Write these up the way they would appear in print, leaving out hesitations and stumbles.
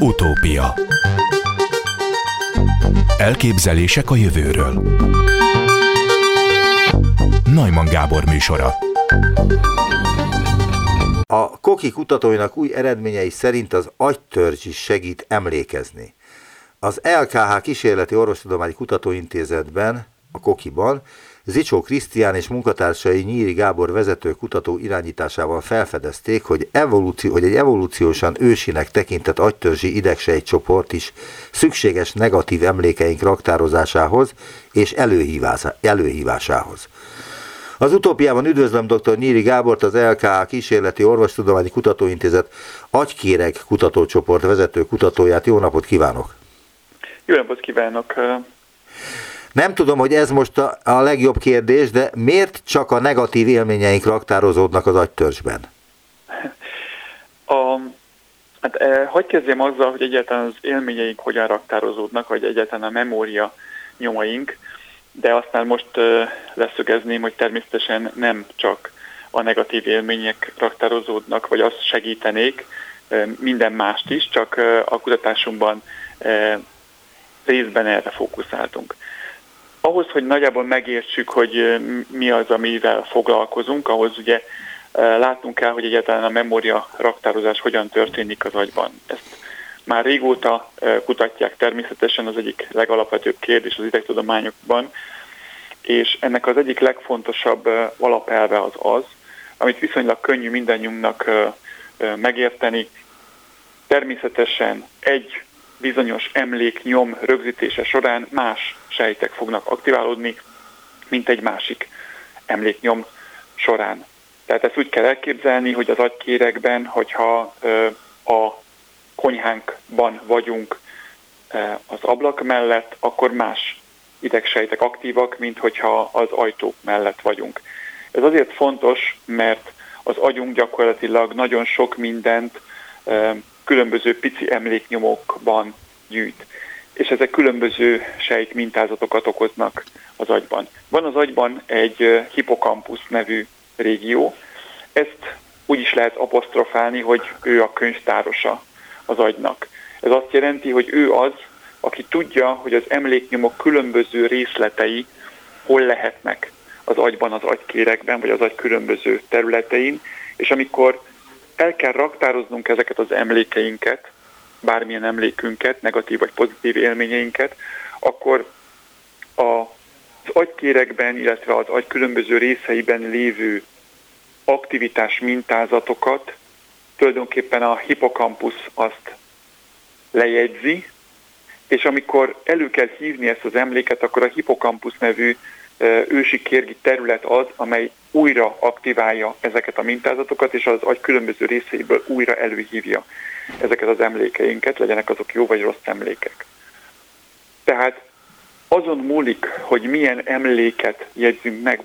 Utópia. Elképzelések a jövőről. Neumann Gábor műsora. A Koki kutatóinak új eredményei szerint az agytörzs is segít emlékezni. Az ELKH Kísérleti Orvostudományi Kutatóintézetben, a Kokiban, Zichó Krisztián és munkatársai Nyíri Gábor vezető kutató irányításával felfedezték, hogy egy evolúciósan ősinek tekintett agytörzsi idegsejtcsoport is szükséges negatív emlékeink raktározásához és előhívásához. Az Utópiában üdvözlöm dr. Nyíri Gábort, az ELKH Kísérleti Orvostudományi Kutatóintézet Agykéreg kutatócsoport vezető kutatóját. Jó napot kívánok! Jó napot kívánok! Nem tudom, hogy ez most a legjobb kérdés, de miért csak a negatív élményeink raktározódnak az agytörzsben? Hogy kezdjem azzal, hogy egyáltalán az élményeink hogyan raktározódnak, vagy egyáltalán a memória nyomaink, de aztán most leszögezném, hogy természetesen nem csak a negatív élmények raktározódnak, vagy azt segítenék, minden mást is, csak a kutatásunkban részben erre fókuszáltunk. Ahhoz, hogy nagyjából megértsük, hogy mi az, amivel foglalkozunk, ahhoz ugye látnunk kell, hogy egyáltalán a memória raktározás hogyan történik az agyban. Ezt már régóta kutatják, természetesen az egyik legalapvetőbb kérdés az idegtudományokban, és ennek az egyik legfontosabb alapelve az, amit viszonylag könnyű mindannyiunknak megérteni. Természetesen egy bizonyos emléknyom rögzítése során más sejtek fognak aktiválódni, mint egy másik emléknyom során. Tehát ezt úgy kell elképzelni, hogy az agykéregben, hogyha a konyhánkban vagyunk az ablak mellett, akkor más idegsejtek aktívak, mint hogyha az ajtó mellett vagyunk. Ez azért fontos, mert az agyunk gyakorlatilag nagyon sok mindent különböző pici emléknyomokban gyűjt. És ezek különböző sejtmintázatokat okoznak az agyban. Van az agyban egy hippocampus nevű régió. Ezt úgy is lehet apostrofálni, hogy ő a könyvtárosa az agynak. Ez azt jelenti, hogy ő az, aki tudja, hogy az emléknyomok különböző részletei hol lehetnek az agyban, az agykéregben, vagy az agy különböző területein, és amikor el kell raktároznunk ezeket az emlékeinket, bármilyen emlékünket, negatív vagy pozitív élményeinket, akkor az agykéregben, illetve az agy különböző részeiben lévő aktivitás mintázatokat tulajdonképpen a hippokampusz azt lejegyzi, és amikor elő kell hívni ezt az emléket, akkor a hippokampusz nevű ősi kérgi terület az, amely újra aktiválja ezeket a mintázatokat, és az agy különböző részeiből újra előhívja ezeket az emlékeinket, legyenek azok jó vagy rossz emlékek. Tehát azon múlik, hogy milyen emléket jegyzünk meg,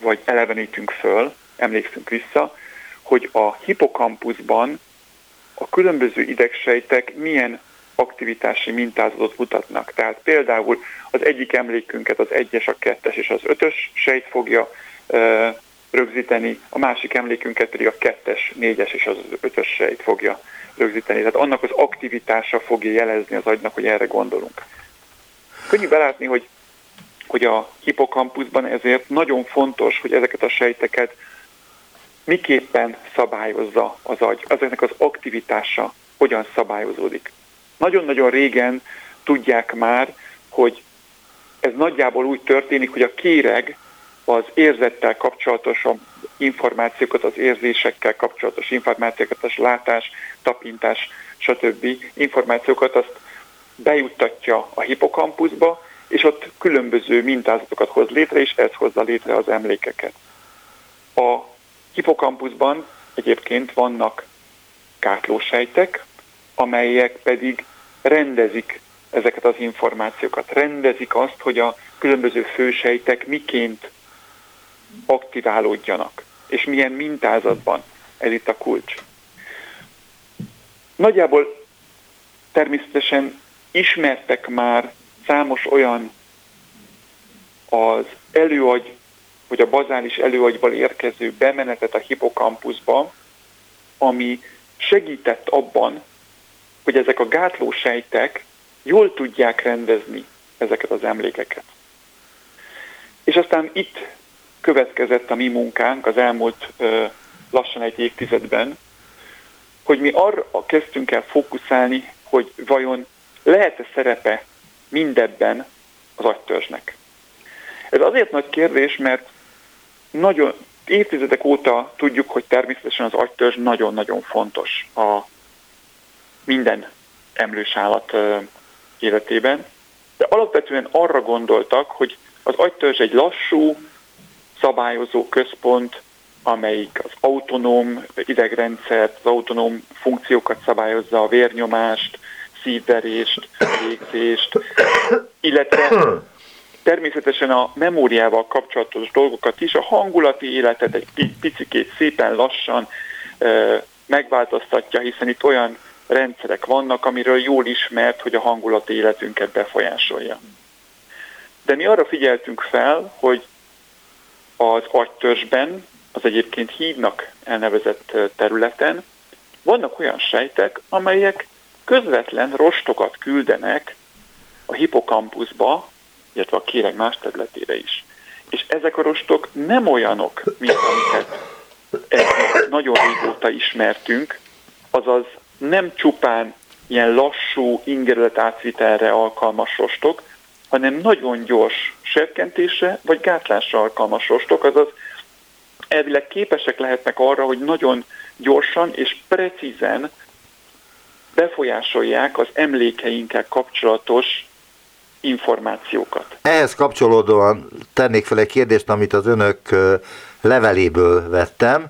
vagy elevenítünk föl, emlékszünk vissza, hogy a hippokampuszban a különböző idegsejtek milyen aktivitási mintázatot mutatnak. Tehát például az egyik emlékünket az 1-es, a 2-es és az 5-ös sejt fogja rögzíteni, a másik emlékünket pedig a 2-es, 4-es és az 5-ös sejt fogja rögzíteni. Tehát annak az aktivitása fogja jelezni az agynak, hogy erre gondolunk. Könnyű belátni, hogy a hippokampuszban ezért nagyon fontos, hogy ezeket a sejteket miképpen szabályozza az agy. Ezeknek az aktivitása hogyan szabályozódik. Nagyon-nagyon régen tudják már, hogy ez nagyjából úgy történik, hogy a kéreg az érzettel kapcsolatos információkat, az érzésekkel kapcsolatos információkat, az látás, tapintás, stb. Információkat azt bejuttatja a hippokampuszba, és ott különböző mintázatokat hoz létre, és ez hozza létre az emlékeket. A hippokampuszban egyébként vannak kátlósejtek, amelyek pedig rendezik ezeket az információkat. Rendezik azt, hogy a különböző fősejtek miként aktiválódjanak, és milyen mintázatban. Ez itt a kulcs. Nagyjából természetesen ismertek már számos olyan az előagy, vagy a bazális előagyból érkező bemenetet a hippokampuszba, ami segített abban, hogy ezek a gátlósejtek jól tudják rendezni ezeket az emlékeket. És aztán itt következett a mi munkánk az elmúlt lassan egy évtizedben, hogy mi arra kezdtünk el fókuszálni, hogy vajon lehet-e szerepe mindebben az agytörzsnek. Ez azért nagy kérdés, mert nagyon évtizedek óta tudjuk, hogy természetesen az agytörzs nagyon-nagyon fontos a minden emlős állat életében, de alapvetően arra gondoltak, hogy az agytörzs egy lassú, szabályozó központ, amelyik az autonóm idegrendszert, az autonóm funkciókat szabályozza, a vérnyomást, szívverést, légzést, illetve természetesen a memóriával kapcsolatos dolgokat is, a hangulati életet egy picikét szépen lassan megváltoztatja, hiszen itt olyan rendszerek vannak, amiről jól ismert, hogy a hangulati életünket befolyásolja. De mi arra figyeltünk fel, hogy az agytörzsben, az egyébként hídnak elnevezett területen vannak olyan sejtek, amelyek közvetlen rostokat küldenek a hippokampuszba, illetve a kéreg más területére is. És ezek a rostok nem olyanok, mint amiket nagyon régóta ismertünk, azaz nem csupán ilyen lassú ingerületátvitelre alkalmas rostok, hanem nagyon gyors serkentésre vagy gátlásra alkalmas rostok, azaz elvileg képesek lehetnek arra, hogy nagyon gyorsan és precízen befolyásolják az emlékeinkkel kapcsolatos információkat. Ehhez kapcsolódóan tennék fel egy kérdést, amit az önök leveléből vettem.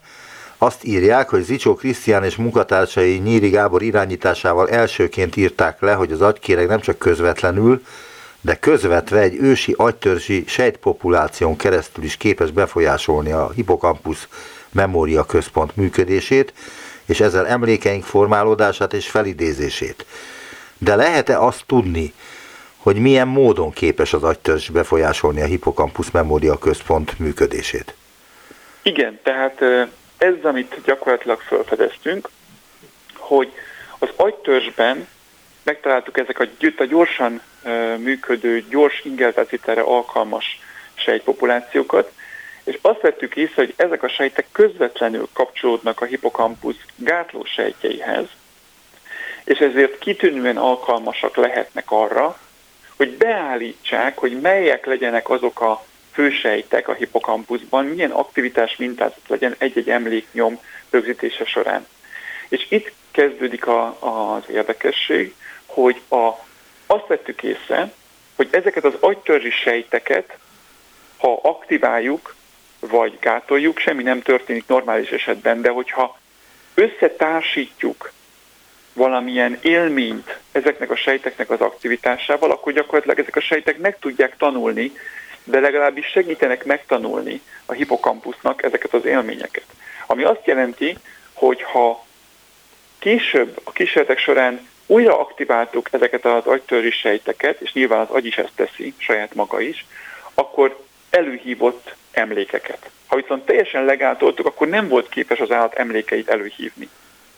Azt írják, hogy Zichó Krisztián és munkatársai Nyíri Gábor irányításával elsőként írták le, hogy az agykéreg nem csak közvetlenül, de közvetve egy ősi agytörzsi sejtpopuláción keresztül is képes befolyásolni a hippocampus memória központ működését, és ezzel emlékeink formálódását és felidézését. De lehet-e azt tudni, hogy milyen módon képes az agytörzs befolyásolni a hippocampus memória központ működését? Igen, tehát ez, amit gyakorlatilag felfedeztünk, hogy az agytörzsben megtaláltuk ezek a gyorsan működő, gyors ingertácítára alkalmas sejtpopulációkat, és azt vettük észre, hogy ezek a sejtek közvetlenül kapcsolódnak a hippokampusz gátlósejtjeihez, és ezért kitűnően alkalmasak lehetnek arra, hogy beállítsák, hogy melyek legyenek azok a fősejtek a hippokampuszban, milyen aktivitás mintázat legyen egy-egy emléknyom rögzítése során. És itt kezdődik az érdekesség, hogy azt vettük észre, hogy ezeket az agytörzsi sejteket, ha aktiváljuk, vagy gátoljuk, semmi nem történik normális esetben, de hogyha összetársítjuk valamilyen élményt ezeknek a sejteknek az aktivitásával, akkor gyakorlatilag ezek a sejtek meg tudják tanulni, de legalábbis segítenek megtanulni a hippokampusznak ezeket az élményeket. Ami azt jelenti, hogy ha később a kísérletek során újra aktiváltuk ezeket az agytörzsi sejteket, és nyilván az agy is ezt teszi, saját maga is, akkor előhívott emlékeket. Ha viszont teljesen legátoltuk, akkor nem volt képes az állat emlékeit előhívni.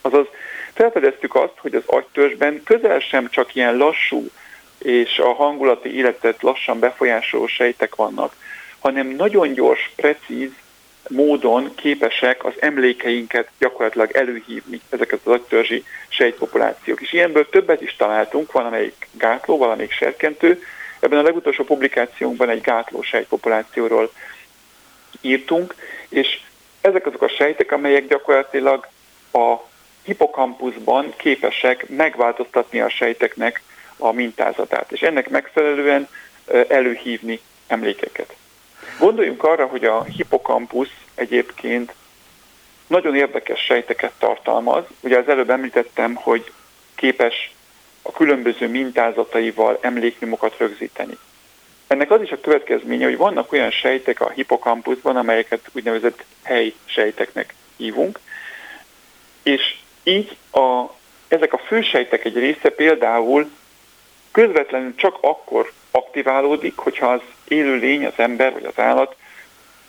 Azaz felfedeztük azt, hogy az agytörzsben közel sem csak ilyen lassú és a hangulati életet lassan befolyásoló sejtek vannak, hanem nagyon gyors, precíz módon képesek az emlékeinket gyakorlatilag előhívni ezeket az agytörzsi sejtpopulációk. És ilyenből többet is találtunk, valamelyik gátló, valamelyik serkentő. Ebben a legutolsó publikációnkban egy gátló sejtpopulációról írtunk, és ezek azok a sejtek, amelyek gyakorlatilag a hippokampuszban képesek megváltoztatni a sejteknek a mintázatát, és ennek megfelelően előhívni emlékeket. Gondoljunk arra, hogy a hippokampusz egyébként nagyon érdekes sejteket tartalmaz. Ugye az előbb említettem, hogy képes a különböző mintázataival emléknyomokat rögzíteni. Ennek az is a következménye, hogy vannak olyan sejtek a hippokampuszban, amelyeket úgynevezett helysejteknek hívunk, és így ezek a fősejtek egy része például közvetlenül csak akkor aktiválódik, hogyha az élő lény, az ember vagy az állat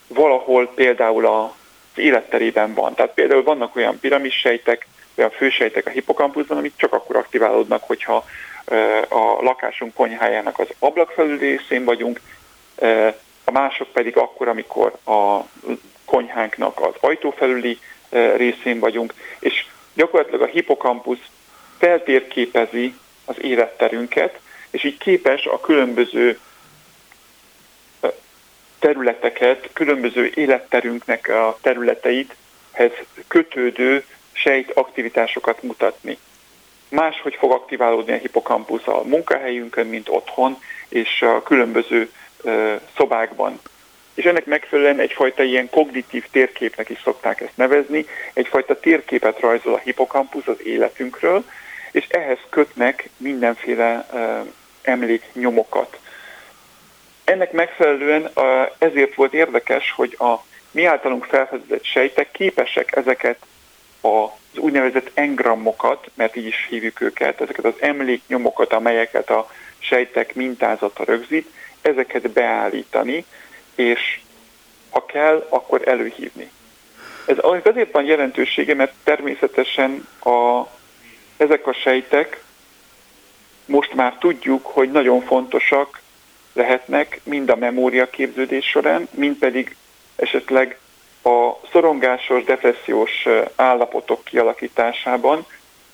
valahol például az életterében van. Tehát például vannak olyan piramissejtek, olyan fősejtek a hippokampuszban, amik csak akkor aktiválódnak, hogyha a lakásunk konyhájának az ablakfelül részén vagyunk, a mások pedig akkor, amikor a konyhánknak az ajtófelüli részén vagyunk, és gyakorlatilag a hippokampusz feltérképezi az életterünket, és így képes a különböző területeket, különböző életterünknek a területeithez kötődő sejtaktivitásokat mutatni. Máshogy fog aktiválódni a hippokampusz a munkahelyünkön, mint otthon, és a különböző szobákban. És ennek megfelelően egyfajta ilyen kognitív térképnek is szokták ezt nevezni, egyfajta térképet rajzol a hippokampusz az életünkről, és ehhez kötnek mindenféle emléknyomokat. Ennek megfelelően ezért volt érdekes, hogy a mi általunk felfedezett sejtek képesek ezeket az úgynevezett engrammokat, mert így is hívjuk őket, ezeket az emléknyomokat, amelyeket a sejtek mintázata rögzít, ezeket beállítani, és ha kell, akkor előhívni. Ez azért van jelentősége, mert természetesen ezek a sejtek most már tudjuk, hogy nagyon fontosak lehetnek mind a memória képződés során, mind pedig esetleg a szorongásos, depressziós állapotok kialakításában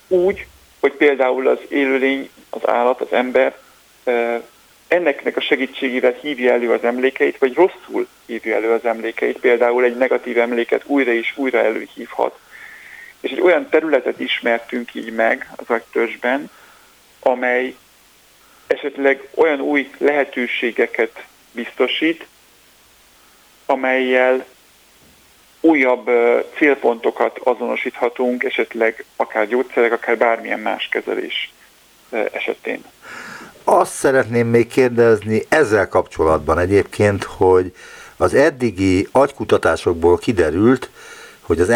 úgy, hogy például az élőlény, az állat, az ember ennek a segítségével hívja elő az emlékeit, vagy rosszul hívja elő az emlékeit, például egy negatív emléket újra és újra előhívhat. És egy olyan területet ismertünk így meg az agytörzsben, amely esetleg olyan új lehetőségeket biztosít, amelyel újabb célpontokat azonosíthatunk, esetleg akár gyógyszerek, akár bármilyen más kezelés esetén. Azt szeretném még kérdezni ezzel kapcsolatban egyébként, hogy az eddigi agykutatásokból kiderült, hogy az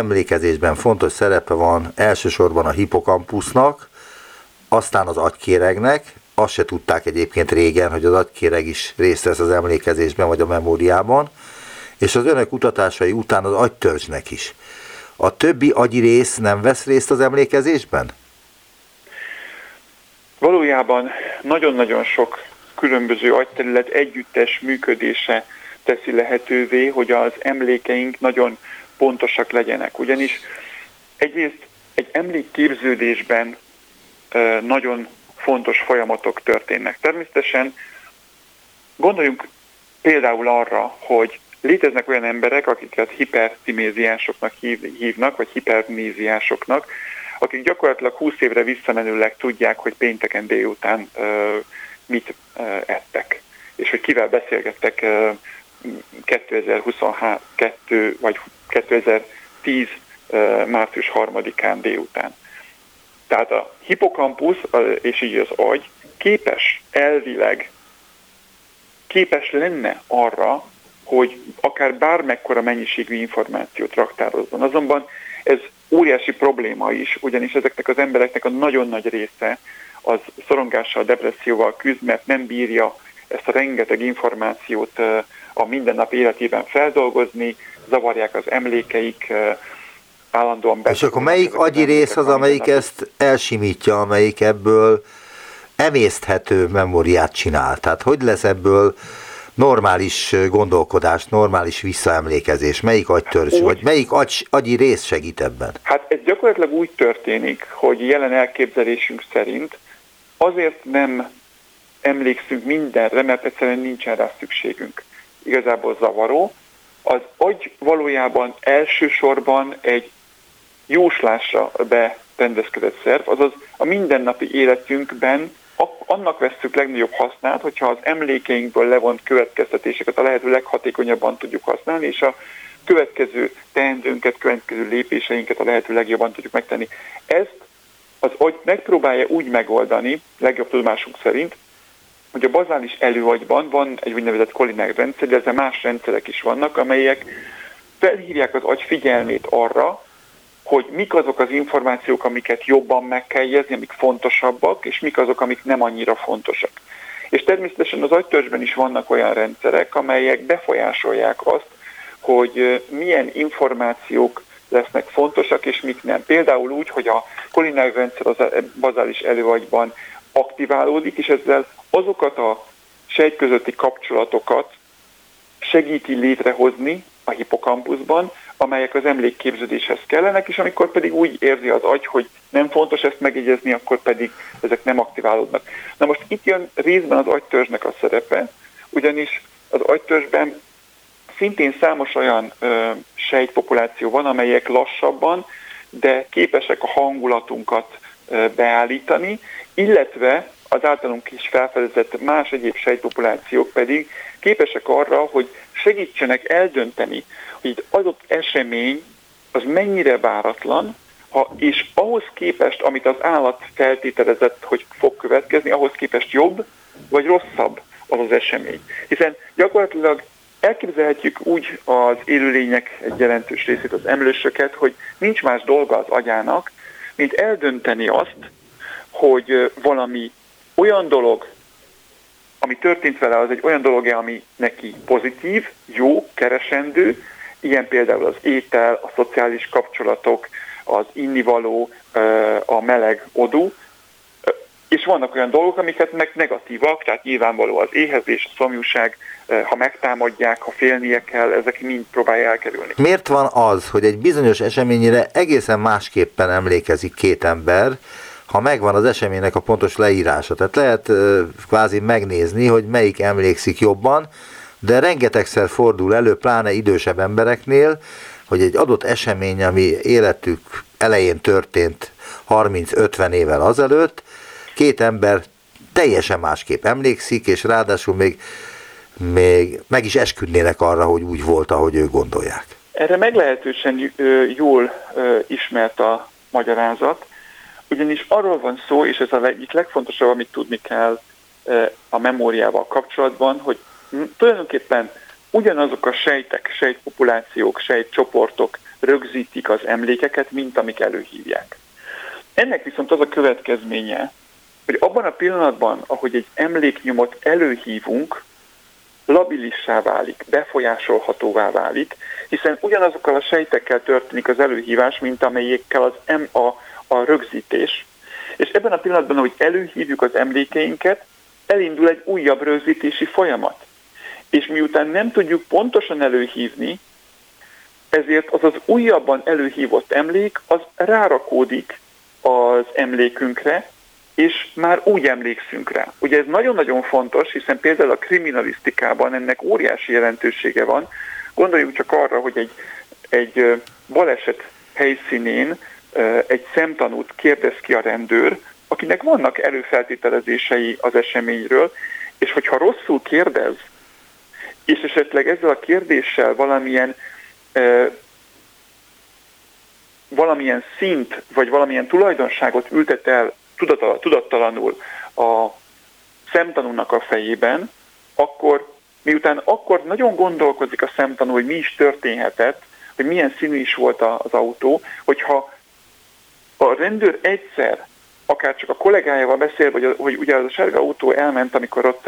emlékezésben fontos szerepe van elsősorban a hippokampusznak, aztán az agykéregnek. Azt se tudták egyébként régen, hogy az agykéreg is részt vesz az emlékezésben vagy a memóriában, és az önök kutatásai után az agytörzsnek is. A többi agyi rész nem vesz részt az emlékezésben? Valójában nagyon-nagyon sok különböző agyterület együttes működése teszi lehetővé, hogy az emlékeink nagyon pontosak legyenek. Ugyanis egyrészt egy emlékképződésben nagyon fontos folyamatok történnek. Természetesen gondoljunk például arra, hogy léteznek olyan emberek, akiket hipertiméziásoknak hívnak, vagy hipermnéziásoknak, akik gyakorlatilag 20 évre visszamenőleg tudják, hogy pénteken délután mit ettek, és hogy kivel beszélgettek 2022 vagy 2010 március 3-án délután. Tehát a hippokampusz, és így az agy képes elvileg, képes lenne arra, hogy akár bármekkora mennyiségű információt raktározzon. Azonban ez óriási probléma is, ugyanis ezeknek az embereknek a nagyon nagy része az szorongással, depresszióval küzd, mert nem bírja ezt a rengeteg információt a mindennap életében feldolgozni, zavarják az emlékeik, állandóan beszélnek. És akkor melyik agyi rész az, amelyik ezt elsimítja, amelyik ebből emészthető memóriát csinál? Tehát hogy lesz ebből normális gondolkodás, normális visszaemlékezés? Melyik agytörzs, vagy melyik agyi rész segít ebben? Hát ez gyakorlatilag úgy történik, hogy jelen elképzelésünk szerint azért nem emlékszünk mindenre, mert egyszerűen nincsen rá szükségünk. Igazából zavaró. Az agy valójában elsősorban egy jóslásra berendezkedett szerv, azaz a mindennapi életünkben annak vesszük legnagyobb hasznát, hogyha az emlékeinkből levont következtetéseket a lehető leghatékonyabban tudjuk használni, és a következő teendőnket, következő lépéseinket a lehető legjobban tudjuk megtenni. Ezt az agy megpróbálja úgy megoldani, legjobb tudomásunk szerint, hogy a bazális előagyban van egy úgynevezett kolinerg rendszer, de ezzel más rendszerek is vannak, amelyek felhívják az agy figyelmét arra, hogy mik azok az információk, amiket jobban meg kell jegyezni, amik fontosabbak, és mik azok, amik nem annyira fontosak. És természetesen az agytörzsben is vannak olyan rendszerek, amelyek befolyásolják azt, hogy milyen információk lesznek fontosak, és mik nem. Például úgy, hogy a kolinerv rendszer az bazális előagyban aktiválódik, és ezzel azokat a sejt közötti kapcsolatokat segíti létrehozni a hippokampuszban, amelyek az emlékképződéshez kellenek, és amikor pedig úgy érzi az agy, hogy nem fontos ezt megjegyezni, akkor pedig ezek nem aktiválódnak. Na most itt jön részben az agytörzsnek a szerepe, ugyanis az agytörzsben szintén számos olyan sejtpopuláció van, amelyek lassabban, de képesek a hangulatunkat beállítani, illetve az általunk is felfedezett más egyéb sejtpopulációk pedig képesek arra, hogy segítsenek eldönteni, hogy egy adott esemény az mennyire váratlan, és ahhoz képest, amit az állat feltételezett, hogy fog következni, ahhoz képest jobb vagy rosszabb az az esemény. Hiszen gyakorlatilag elképzelhetjük úgy az élőlények egy jelentős részét, az emlősöket, hogy nincs más dolga az agyának, mint eldönteni azt, hogy valami olyan dolog, ami történt vele, az egy olyan dolog, ami neki pozitív, jó, keresendő, ilyen például az étel, a szociális kapcsolatok, az innivaló, a meleg odú, és vannak olyan dolgok, amiket meg negatívak, tehát nyilvánvaló az éhezés, a szomjúság, ha megtámadják, ha félnie kell, ezek mind próbálja elkerülni. Miért van az, hogy egy bizonyos eseményre egészen másképpen emlékezik két ember, ha megvan az eseménynek a pontos leírása? Tehát lehet kvázi megnézni, hogy melyik emlékszik jobban, de rengetegszer fordul elő, pláne idősebb embereknél, hogy egy adott esemény, ami életük elején történt 30-50 évvel azelőtt, két ember teljesen másképp emlékszik, és ráadásul még meg is esküdnének arra, hogy úgy volt, ahogy ők gondolják. Erre meglehetősen jól ismert a magyarázat, ugyanis arról van szó, és ez az egyik legfontosabb, amit tudni kell a memóriával kapcsolatban, hogy tulajdonképpen ugyanazok a sejtek, sejtpopulációk, sejtcsoportok rögzítik az emlékeket, mint amik előhívják. Ennek viszont az a következménye, hogy abban a pillanatban, ahogy egy emléknyomot előhívunk, labilissá válik, befolyásolhatóvá válik, hiszen ugyanazokkal a sejtekkel történik az előhívás, mint amelyekkel az a rögzítés. És ebben a pillanatban, ahogy előhívjuk az emlékeinket, elindul egy újabb rögzítési folyamat. És miután nem tudjuk pontosan előhívni, ezért az az újabban előhívott emlék, az rárakódik az emlékünkre, és már úgy emlékszünk rá. Ugye ez nagyon-nagyon fontos, hiszen például a kriminalisztikában ennek óriási jelentősége van. Gondoljunk csak arra, hogy egy baleset helyszínén egy szemtanút kérdez ki a rendőr, akinek vannak előfeltételezései az eseményről, és hogyha rosszul kérdez, és esetleg ezzel a kérdéssel valamilyen szint, vagy valamilyen tulajdonságot ültet el tudattalanul a szemtanúnak a fejében, akkor miután akkor nagyon gondolkozik a szemtanú, hogy mi is történhetett, hogy milyen színű is volt az autó, hogyha a rendőr egyszer, akár csak a kollégájával beszél, hogy ugye az a sárga autó elment, amikor ott,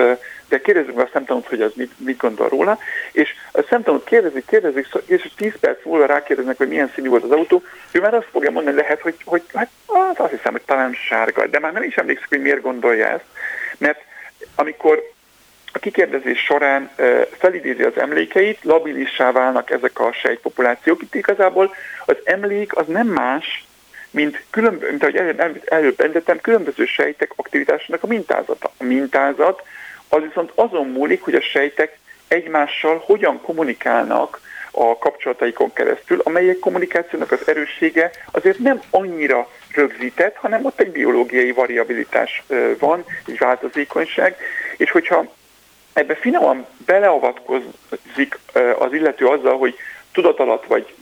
de kérdezzük a szemtanút, hogy az mit gondol róla, és a szemtanút kérdezik, és 10 perc múlva rákérdeznek, hogy milyen színű volt az autó, ő már azt fogja mondani, lehet, hogy hát azt hiszem, hogy talán sárga, de már nem is emlékszik, hogy miért gondolja ezt, mert amikor a kikérdezés során felidézi az emlékeit, labilissá válnak ezek a sejtpopulációk. Itt igazából az emlék az nem más, mint ahogy előbb említettem, különböző sejtek aktivitásának a mintázata. A mintázat az viszont azon múlik, hogy a sejtek egymással hogyan kommunikálnak a kapcsolataikon keresztül, amelyek kommunikációnak az erőssége azért nem annyira rögzített, hanem ott egy biológiai variabilitás van, egy változékonyság, és hogyha ebbe finoman beleavatkozik az illető azzal, hogy tudatalatt vagy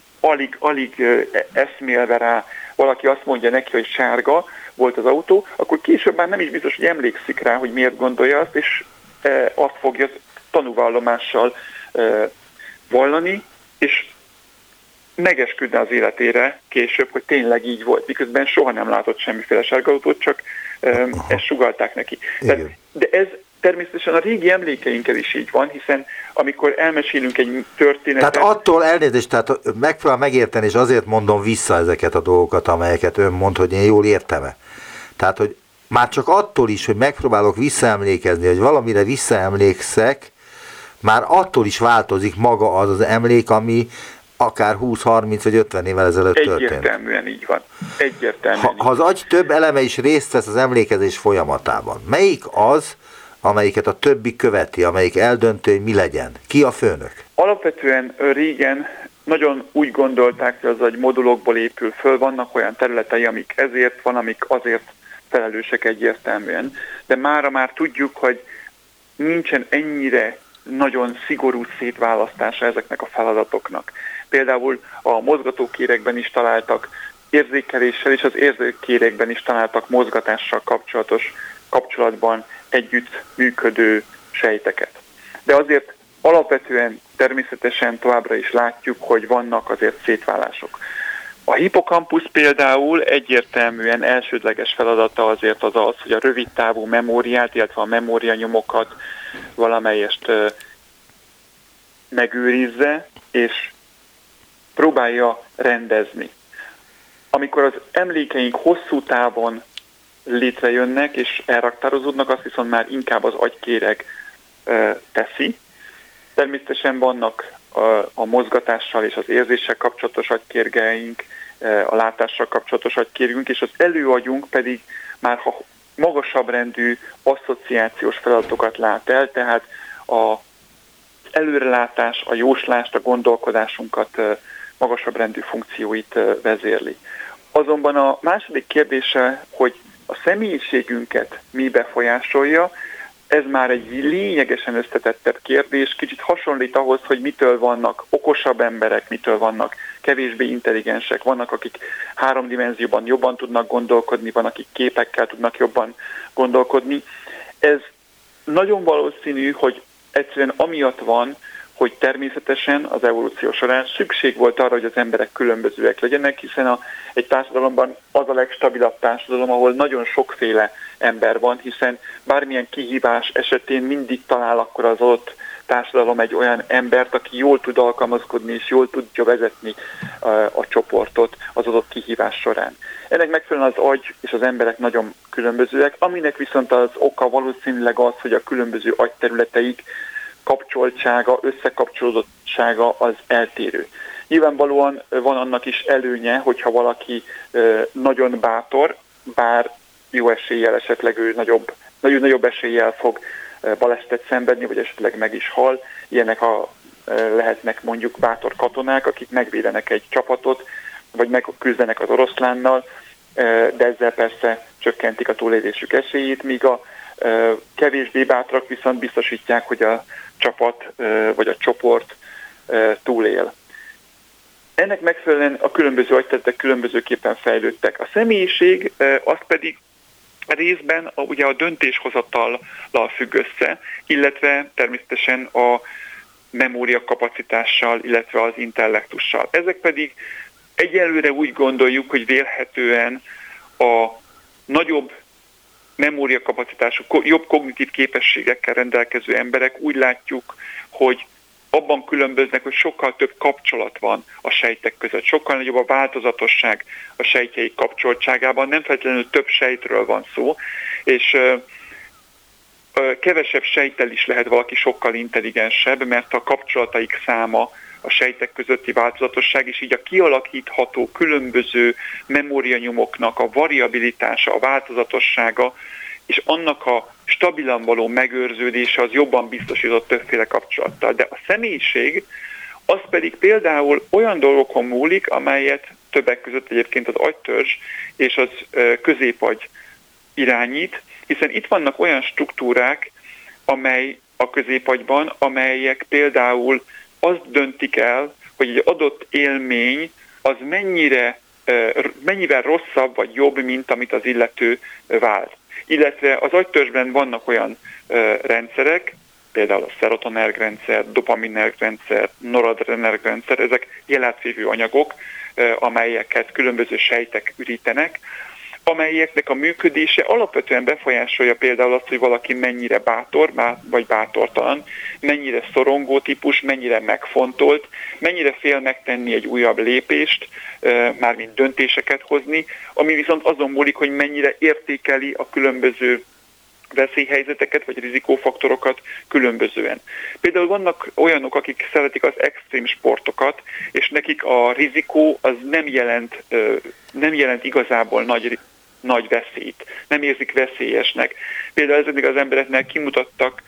alig eszmélve rá, valaki azt mondja neki, hogy sárga volt az autó, akkor később már nem is biztos, hogy emlékszik rá, hogy miért gondolja azt, és azt fogja tanúvallomással vallani, és megesküdne az életére később, hogy tényleg így volt, miközben soha nem látott semmiféle sárga autót, csak ezt sugallták neki. De ez természetesen a régi emlékeinkkel is így van, hiszen amikor elmesélünk egy történetet... Tehát attól elnézést, tehát megpróbál megérteni, és azért mondom vissza ezeket a dolgokat, amelyeket ön mond, hogy én jól értem-e. Tehát, hogy már csak attól is, hogy megpróbálok visszaemlékezni, hogy valamire visszaemlékszek, már attól is változik maga az az emlék, ami akár 20, 30 vagy 50 évvel ezelőtt történt. Egyértelműen így van. Egyértelműen. Ha az agy több eleme is részt vesz az emlékezés folyamatában, melyik az, amelyiket a többi követi, amelyik eldöntő, hogy mi legyen? Ki a főnök? Alapvetően régen nagyon úgy gondolták, hogy az agy modulokból épül föl, vannak olyan területei, amik ezért van, amik azért felelősek egyértelműen. De mára már tudjuk, hogy nincsen ennyire nagyon szigorú szétválasztása ezeknek a feladatoknak. Például a mozgatókérekben is találtak érzékeléssel, és az érzékérekben is találtak mozgatással kapcsolatban együtt működő sejteket. De azért alapvetően természetesen továbbra is látjuk, hogy vannak azért szétválások. A hippocampus például egyértelműen elsődleges feladata azért az az, hogy a rövid távú memóriát, illetve a memórianyomokat valamelyest megőrizze, és próbálja rendezni. Amikor az emlékeink hosszú távon létrejönnek és elraktározódnak, azt viszont már inkább az agykéreg teszi. Természetesen vannak a mozgatással és az érzéssel kapcsolatos agykérgeink, a látással kapcsolatos agykérgünk, és az előagyunk pedig már ha magasabb rendű asszociációs feladatokat lát el, tehát az előrelátás, a jóslást, a gondolkodásunkat magasabb rendű funkcióit vezérli. Azonban a második kérdése, hogy a személyiségünket mi befolyásolja, ez már egy lényegesen összetettebb kérdés, kicsit hasonlít ahhoz, hogy mitől vannak okosabb emberek, mitől vannak kevésbé intelligensek, vannak akik 3 dimenzióban jobban tudnak gondolkodni, van akik képekkel tudnak jobban gondolkodni. Ez nagyon valószínű, hogy egyszerűen amiatt van, hogy természetesen az evolúció során szükség volt arra, hogy az emberek különbözőek legyenek, hiszen egy társadalomban az a legstabilabb társadalom, ahol nagyon sokféle ember van, hiszen bármilyen kihívás esetén mindig talál akkor az adott társadalom egy olyan embert, aki jól tud alkalmazkodni és jól tudja vezetni a csoportot az adott kihívás során. Ennek megfelelően az agy és az emberek nagyon különbözőek, aminek viszont az oka valószínűleg az, hogy a különböző agyterületeik kapcsoltsága, összekapcsolódottsága az eltérő. Nyilvánvalóan van annak is előnye, hogyha valaki nagyon bátor, bár jó eséllyel esetleg ő nagyobb eséllyel fog balesetet szenvedni, vagy esetleg meg is hal. Ilyenek lehetnek mondjuk bátor katonák, akik megvédenek egy csapatot, vagy megküzdenek az oroszlánnal, de ezzel persze csökkentik a túlélésük esélyét, míg a kevésbé bátrak viszont biztosítják, hogy a csapat vagy a csoport túlél. Ennek megfelelően a különböző agyterületek különbözőképpen fejlődtek. A személyiség az pedig részben ugye a döntéshozatallal függ össze, illetve természetesen a memóriakapacitással, illetve az intellektussal. Ezek pedig egyelőre úgy gondoljuk, hogy vélhetően a nagyobb memóriakapacitású, jobb kognitív képességekkel rendelkező emberek úgy látjuk, hogy abban különböznek, hogy sokkal több kapcsolat van a sejtek között, sokkal nagyobb a változatosság a sejtjei kapcsoltságában, nem feltétlenül több sejtről van szó, és kevesebb sejttel is lehet valaki sokkal intelligensebb, mert a kapcsolataik száma, a sejtek közötti változatosság, és így a kialakítható különböző memórianyomoknak a variabilitása, a változatossága, és annak a stabilan való megőrződése az jobban biztosított többféle kapcsolattal. De a személyiség az pedig például olyan dolgokon múlik, amelyet többek között egyébként az agytörzs és az középagy irányít, hiszen itt vannak olyan struktúrák, amely a középagyban, amelyek például azt döntik el, hogy egy adott élmény az mennyivel rosszabb vagy jobb, mint amit az illető vált. Illetve az agytörzsben vannak olyan rendszerek, például a szerotonergrendszer, dopaminergrendszer, noradrenergrendszer, ezek jelátvívő anyagok, amelyeket különböző sejtek ürítenek, amelyeknek a működése alapvetően befolyásolja például azt, hogy valaki mennyire bátor vagy bátortalan, mennyire szorongó típus, mennyire megfontolt, mennyire fél megtenni egy újabb lépést, mármint döntéseket hozni, ami viszont azon múlik, hogy mennyire értékeli a különböző veszélyhelyzeteket vagy rizikófaktorokat különbözően. Például vannak olyanok, akik szeretik az extrém sportokat, és nekik a rizikó az nem jelent igazából nagy veszélyt, nem érzik veszélyesnek. Például ezeknek az embereknek kimutattak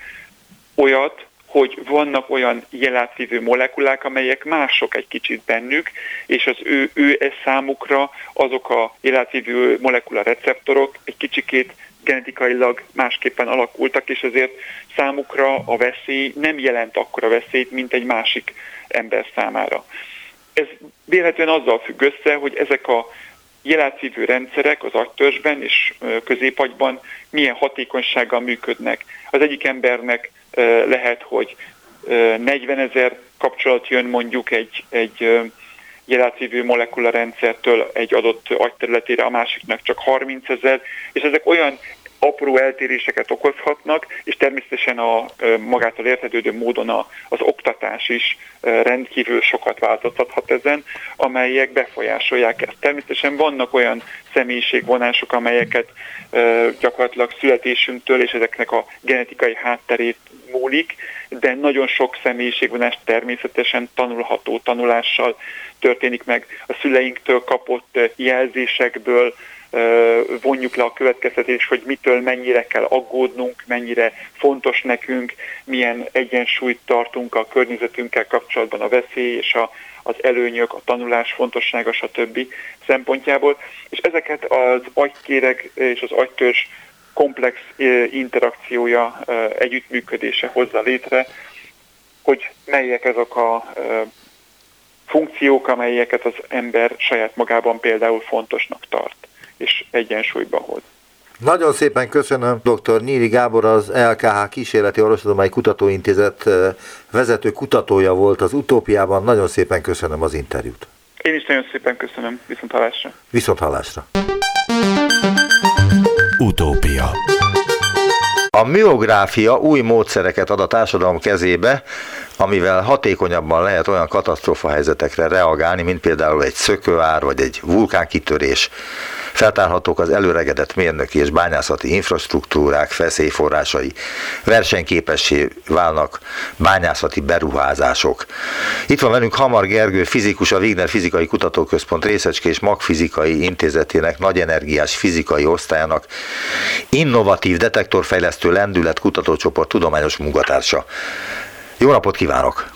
olyat, hogy vannak olyan jelátvívő molekulák, amelyek mások egy kicsit bennük, és az ő számukra azok a jelátvívő molekula receptorok egy kicsikét genetikailag másképpen alakultak, és ezért számukra a veszély nem jelent akkora veszélyt, mint egy másik ember számára. Ez vélhetően azzal függ össze, hogy ezek a jelátszívő rendszerek az agytörzsben és középagyban milyen hatékonysággal működnek. Az egyik embernek lehet, hogy 40 000 kapcsolat jön mondjuk egy jelátszívő molekula rendszertől egy adott agyterületére, a másiknak csak 30 000, és ezek olyan apró eltéréseket okozhatnak, és természetesen a magától értetődő módon az oktatás is rendkívül sokat változtathat ezen, amelyek befolyásolják ezt. Természetesen vannak olyan személyiségvonások, amelyeket gyakorlatilag születésünktől és ezeknek a genetikai hátterét múlik, de nagyon sok személyiségvonás természetesen tanulható tanulással történik meg. A szüleinktől kapott jelzésekből vonjuk le a következtetést, hogy mitől mennyire kell aggódnunk, mennyire fontos nekünk, milyen egyensúlyt tartunk a környezetünkkel kapcsolatban a veszély és az előnyök, a tanulás fontossága, stb. Szempontjából. És ezeket az agykéreg és az agytörzs komplex interakciója, együttműködése hozza létre, hogy melyek azok a funkciók, amelyeket az ember saját magában például fontosnak tart és egyensúlyba hoz. Nagyon szépen köszönöm dr. Nyíri Gábor, az ELKH Kísérleti Orvostudományi Kutatóintézet vezető kutatója volt az Utópiában. Nagyon szépen köszönöm az interjút. Én is nagyon szépen köszönöm. Viszonthallásra. Viszonthallásra. Utópia. A miográfia új módszereket ad a társadalom kezébe, amivel hatékonyabban lehet olyan katasztrófa helyzetekre reagálni, mint például egy szökőár vagy egy vulkánkitörés. Feltárhatók az előregedett mérnöki és bányászati infrastruktúrák veszélyforrásai. Versenyképessé válnak bányászati beruházások. Itt van velünk Hamar Gergő fizikus, a Wigner Fizikai Kutatóközpont Részecske és Magfizikai Intézetének nagyenergiás fizikai osztályának innovatív detektorfejlesztő lendület kutatócsoport tudományos munkatársa. Jó napot kívánok!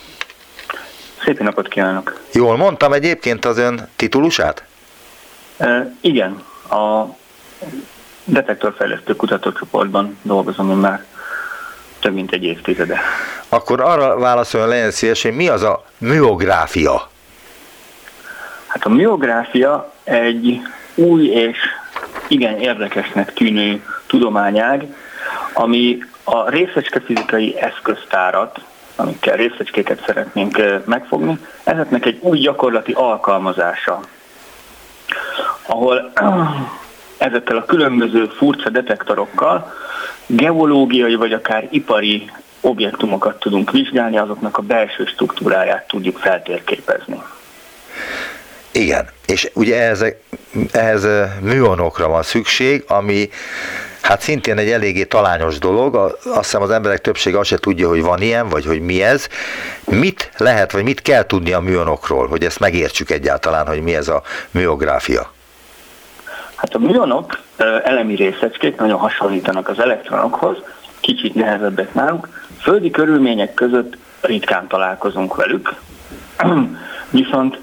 Szép napot kívánok! Jól mondtam egyébként az ön titulusát? Igen, a detektorfejlesztő kutatócsoportban dolgozom én már több mint egy évtizede. Akkor arra válaszoljon, legyen szíves, hogy mi az a miográfia? Hát a miográfia egy új és igen érdekesnek tűnő tudományág, ami a részecskefizikai eszköztárat, amikkel részecskéket szeretnénk megfogni, ezeknek egy új gyakorlati alkalmazása, ahol ezekkel a különböző furcsa detektorokkal geológiai vagy akár ipari objektumokat tudunk vizsgálni, azoknak a belső struktúráját tudjuk feltérképezni. Igen, és ugye ehhez műonokra van szükség, ami hát szintén egy eléggé talányos dolog, azt hiszem az emberek többsége azt se tudja, hogy van ilyen, vagy hogy mi ez. Mit lehet, vagy mit kell tudni a műonokról, hogy ezt megértsük egyáltalán, hogy mi ez a miográfia? Hát a műonok elemi részecskék, nagyon hasonlítanak az elektronokhoz, kicsit nehezebbek náluk. Földi körülmények között ritkán találkozunk velük, viszont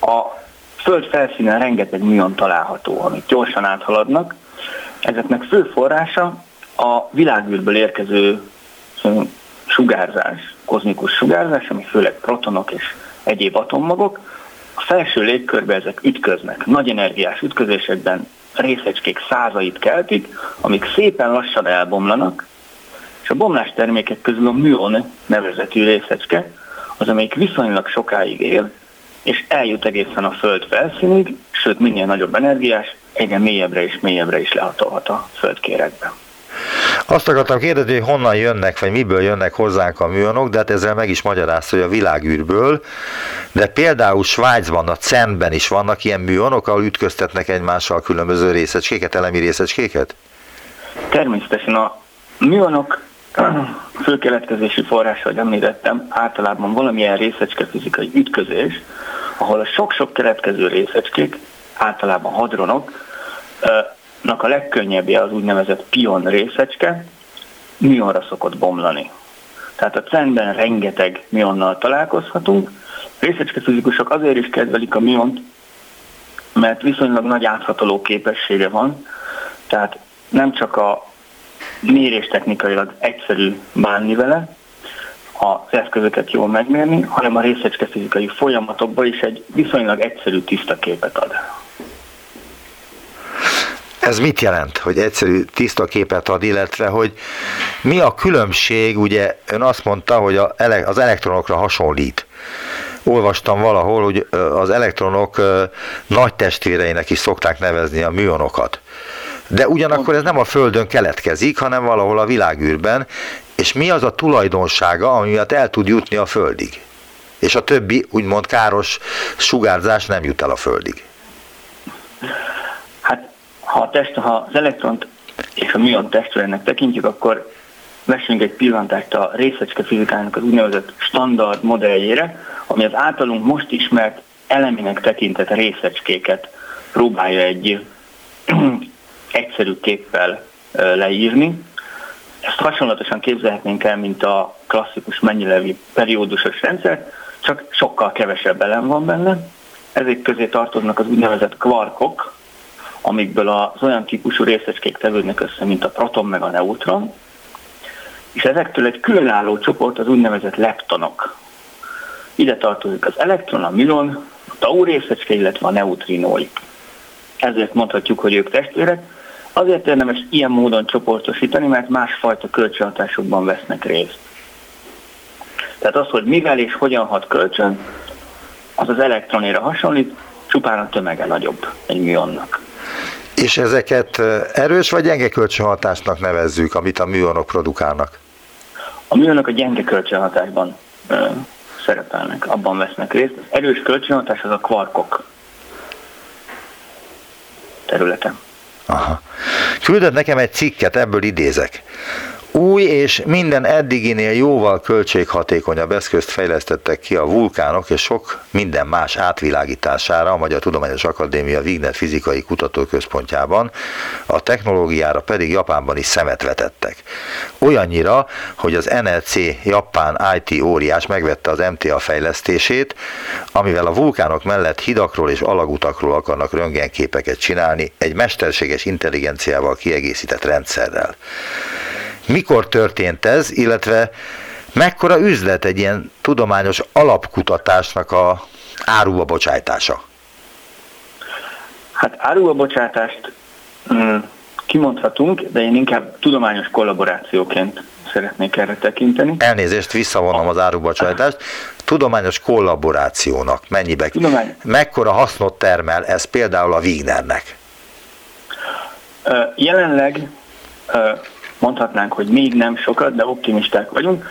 a föld felszínen rengeteg műon található, amit gyorsan áthaladnak. Ezeknek fő forrása a világűrből érkező sugárzás, kozmikus sugárzás, ami főleg protonok és egyéb atommagok. A felső légkörbe ezek ütköznek, nagy energiás ütközésekben részecskék százait keltik, amik szépen lassan elbomlanak, és a bomlás termékek közül a műon nevezetű részecske az, amelyik viszonylag sokáig él, és eljut egészen a Föld felszínig, sőt minél nagyobb energiás, egyre mélyebbre is lehatolhat a földkéregbe. Azt akartam kérdezni, hogy honnan jönnek, vagy miből jönnek hozzánk a műanyagok, de hát ezzel meg is magyarázta, hogy a világűrből, de például Svájcban, a CERN-ben is vannak ilyen műanyagok, ahol ütköztetnek egymással különböző részecskéket, elemi részecskéket? Természetesen a műanyagok főkeletkezési forrása, ahogy említettem, általában valamilyen részecske fizikai ütközés, ahol a sok-sok keletkező részecskék, általában hadronoknak a legkönnyebbje az úgynevezett pion részecske, mionra szokott bomlani. Tehát a CERN-ben rengeteg mionnal találkozhatunk. Részecskefizikusok azért is kedvelik a miont, mert viszonylag nagy áthatoló képessége van, tehát nem csak a méréstechnikailag egyszerű bánni vele, az eszközöket jól megmérni, hanem a részecskefizikai folyamatokban is egy viszonylag egyszerű, tiszta képet ad. Ez mit jelent, hogy egyszerű, tiszta képet ad, illetve hogy mi a különbség, ugye ön azt mondta, hogy az elektronokra hasonlít. Olvastam valahol, hogy az elektronok nagy testvéreinek is szokták nevezni a műonokat. De ugyanakkor ez nem a Földön keletkezik, hanem valahol a világűrben, és mi az a tulajdonsága, ami miatt el tud jutni a Földig? És a többi, úgymond káros sugárzás nem jut el a Földig. Hát, ha az elektront és a műanyag testvérenek tekintjük, akkor vessünk egy pillantást a részecske fizikának az úgynevezett standard modelljére, ami az általunk most ismert eleminek tekintett részecskéket próbálja egy egyszerű képpel leírni. Ezt hasonlatosan képzelhetnénk el, mint a klasszikus mennyilevi periódusos rendszer, csak sokkal kevesebb elem van benne. Ezek közé tartoznak az úgynevezett kvarkok, amikből az olyan típusú részecskék tevődnek össze, mint a proton meg a neutron, és ezektől egy különálló csoport az úgynevezett leptonok. Ide tartozik az elektron, a műon, a tau részecske, illetve a neutrinói. Ezért mondhatjuk, hogy ők testvérek. Azért érdemes ilyen módon csoportosítani, mert másfajta kölcsönhatásokban vesznek részt. Tehát az, hogy mivel és hogyan hat kölcsön, az az elektronéra hasonlít, csupán a tömege nagyobb egy műonnak. És ezeket erős vagy gyenge kölcsönhatásnak nevezzük, amit a műonok produkálnak? A műonok a gyenge kölcsönhatásban szerepelnek, abban vesznek részt. Az erős kölcsönhatás az a kvarkok területen. Aha. Küldött nekem egy cikket, ebből idézek. Új és minden eddiginél jóval költséghatékonyabb eszközt fejlesztettek ki a vulkánok és sok minden más átvilágítására a Magyar Tudományos Akadémia Wigner Fizikai Kutatóközpontjában, a technológiára pedig Japánban is szemet vetettek. Olyannyira, hogy az NEC japán IT óriás megvette az MTA fejlesztését, amivel a vulkánok mellett hidakról és alagutakról akarnak röntgenképeket csinálni egy mesterséges intelligenciával kiegészített rendszerrel. Mikor történt ez, illetve mekkora üzlet egy ilyen tudományos alapkutatásnak a áruba bocsájtása? Hát áruba bocsátást kimondhatunk, de én inkább tudományos kollaborációként szeretnék erre tekinteni. Elnézést, visszavonom az áruba bocsájtást. Tudományos kollaborációnak mennyibe? Mekkora hasznot termel ez például a Wignernek? Jelenleg mondhatnánk, hogy még nem sokat, de optimisták vagyunk,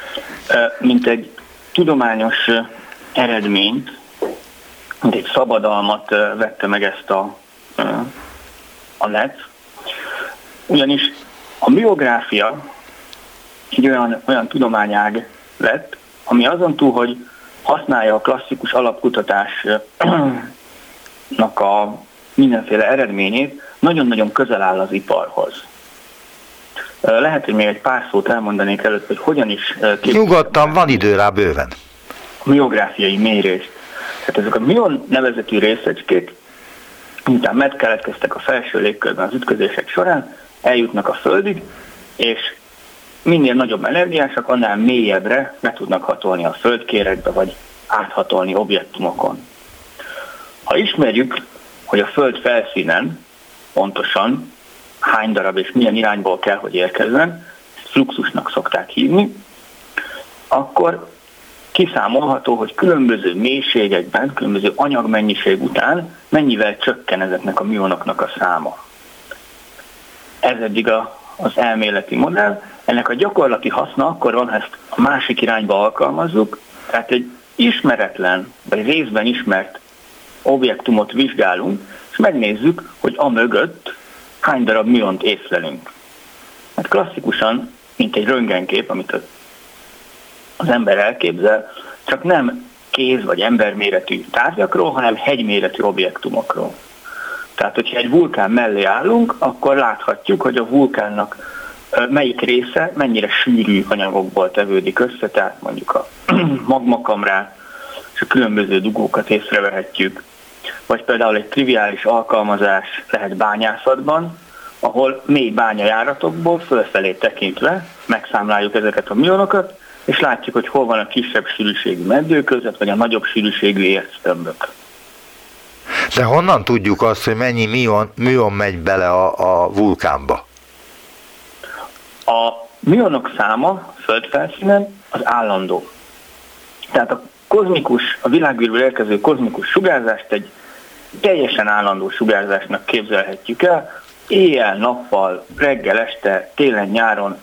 mint egy tudományos eredményt, mint egy szabadalmat vette meg ezt a NEC. Ugyanis a biográfia egy olyan tudományág lett, ami azon túl, hogy használja a klasszikus alapkutatásnak a mindenféle eredményét, nagyon-nagyon közel áll az iparhoz. Lehet, hogy még egy pár szót elmondanék előtt, hogy hogyan is... Nyugodtan, van idő rá bőven. A miográfiai mérés. Tehát ezek a mion nevezetű részecskék, miután megkeletkeztek a felső légkörben az ütközések során, eljutnak a Földig, és minél nagyobb energiásak, annál mélyebbre meg tudnak hatolni a földkéregbe, vagy áthatolni objektumokon. Ha ismerjük, hogy a Föld felszínen pontosan hány darab és milyen irányból kell, hogy érkezzen, fluxusnak szokták hívni, akkor kiszámolható, hogy különböző mélységekben, különböző anyagmennyiség után mennyivel csökken ezeknek a mionoknak a száma. Ez eddig az elméleti modell. Ennek a gyakorlati haszna akkor van, ha ezt a másik irányba alkalmazzuk, tehát egy ismeretlen, vagy részben ismert objektumot vizsgálunk, és megnézzük, hogy amögött hány darab miont észlelünk. Hát klasszikusan, mint egy röntgenkép, amit az ember elképzel, csak nem kéz- vagy emberméretű tárgyakról, hanem hegyméretű objektumokról. Tehát, hogyha egy vulkán mellé állunk, akkor láthatjuk, hogy a vulkánnak melyik része mennyire sűrű anyagokból tevődik össze, tehát mondjuk a magmakamrát és a különböző dugókat észrevehetjük. Vagy például egy triviális alkalmazás lehet bányászatban, ahol mély bányajáratokból fölfelé tekintve megszámláljuk ezeket a mionokat, és látjuk, hogy hol van a kisebb sűrűségű meddőközött, vagy a nagyobb sűrűségű érztömbök. De honnan tudjuk azt, hogy mennyi mion megy bele a vulkánba? A mionok száma földfelszínen az állandó. Tehát a világűrből érkező kozmikus sugárzást egy teljesen állandó sugárzásnak képzelhetjük el. Éjjel, nappal, reggel, este, télen, nyáron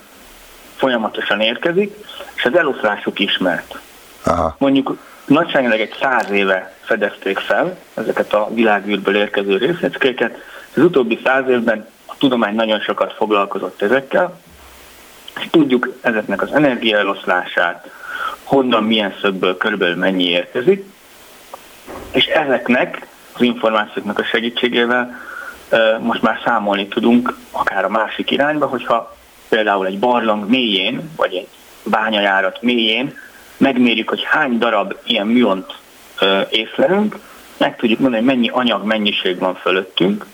folyamatosan érkezik, és az eloszlásuk ismert. Aha. Mondjuk nagyságrendileg egy 100 éve fedezték fel ezeket a világűrből érkező részecskéket. Az utóbbi 100 évben a tudomány nagyon sokat foglalkozott ezekkel, és tudjuk ezeknek az energiaeloszlását, honnan, milyen szögből, körülbelül mennyi érkezik, és ezeknek az információknak a segítségével most már számolni tudunk akár a másik irányba, hogyha például egy barlang mélyén, vagy egy bányajárat mélyén megmérjük, hogy hány darab ilyen miont észlelünk, meg tudjuk mondani, hogy mennyi anyag mennyiség van fölöttünk,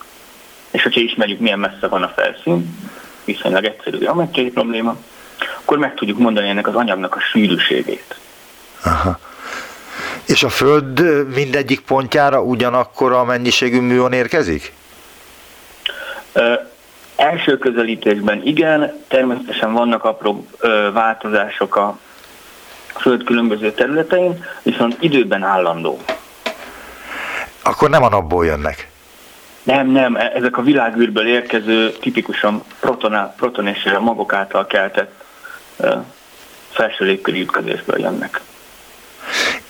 és hogyha ismerjük, milyen messze van a felszín, viszonylag egyszerű geometriai probléma, akkor meg tudjuk mondani ennek az anyagnak a sűrűségét. Aha. És a Föld mindegyik pontjára ugyanakkora mennyiségű műon érkezik? Első közelítésben igen, természetesen vannak apró változások a Föld különböző területein, viszont időben állandó. Akkor nem a napból jönnek? Nem, ezek a világűrből érkező, tipikusan proton és magok által keltett felső légköri ütközésből jönnek.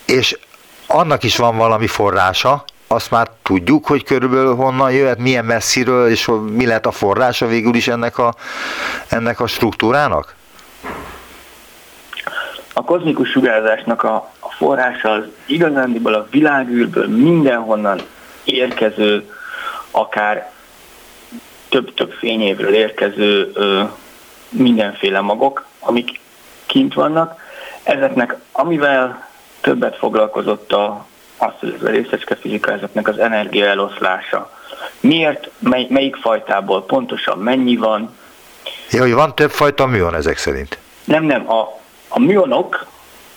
És annak is van valami forrása, azt már tudjuk, hogy körülbelül honnan jöhet, milyen messziről, és mi lehet a forrása végül is ennek a struktúrának? A kozmikus sugárzásnak a forrása az igazándiból a világűrből mindenhonnan érkező, akár több-több fényévről érkező mindenféle magok, amik kint vannak. Ezeknek, amivel többet foglalkozott a részecskefizika, ezeknek az energiaeloszlása. Miért, melyik fajtából pontosan mennyi van? Jó, hogy van több fajta műon ezek szerint. Nem, a műonok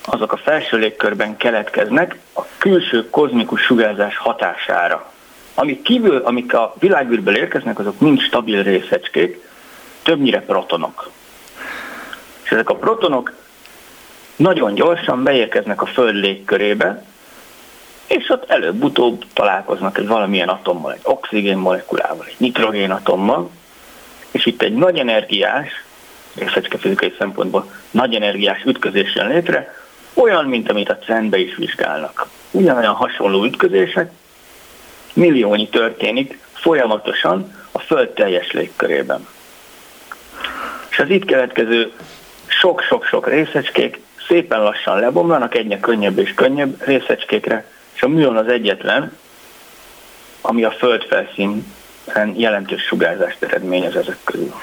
azok a felső légkörben keletkeznek a külső kozmikus sugárzás hatására. Amik a világűrből érkeznek, azok mind stabil részecskék, többnyire protonok. És ezek a protonok nagyon gyorsan beérkeznek a Föld légkörébe, és ott előbb-utóbb találkoznak egy valamilyen atommal, egy oxigén molekulával, egy nitrogén atommal, és itt egy nagy energiás, részecskefizikai szempontból nagy energiás ütközés jön létre, olyan, mint amit a CERN-be is vizsgálnak. Ugyanolyan hasonló ütközések, milliónyi történik folyamatosan a Föld teljes légkörében. És az itt keletkező sok-sok-sok részecskék szépen lassan lebomlanak egyre könnyebb és könnyebb részecskékre, és a műon az egyetlen, ami a földfelszínen jelentős sugárzást eredményez ezek közül.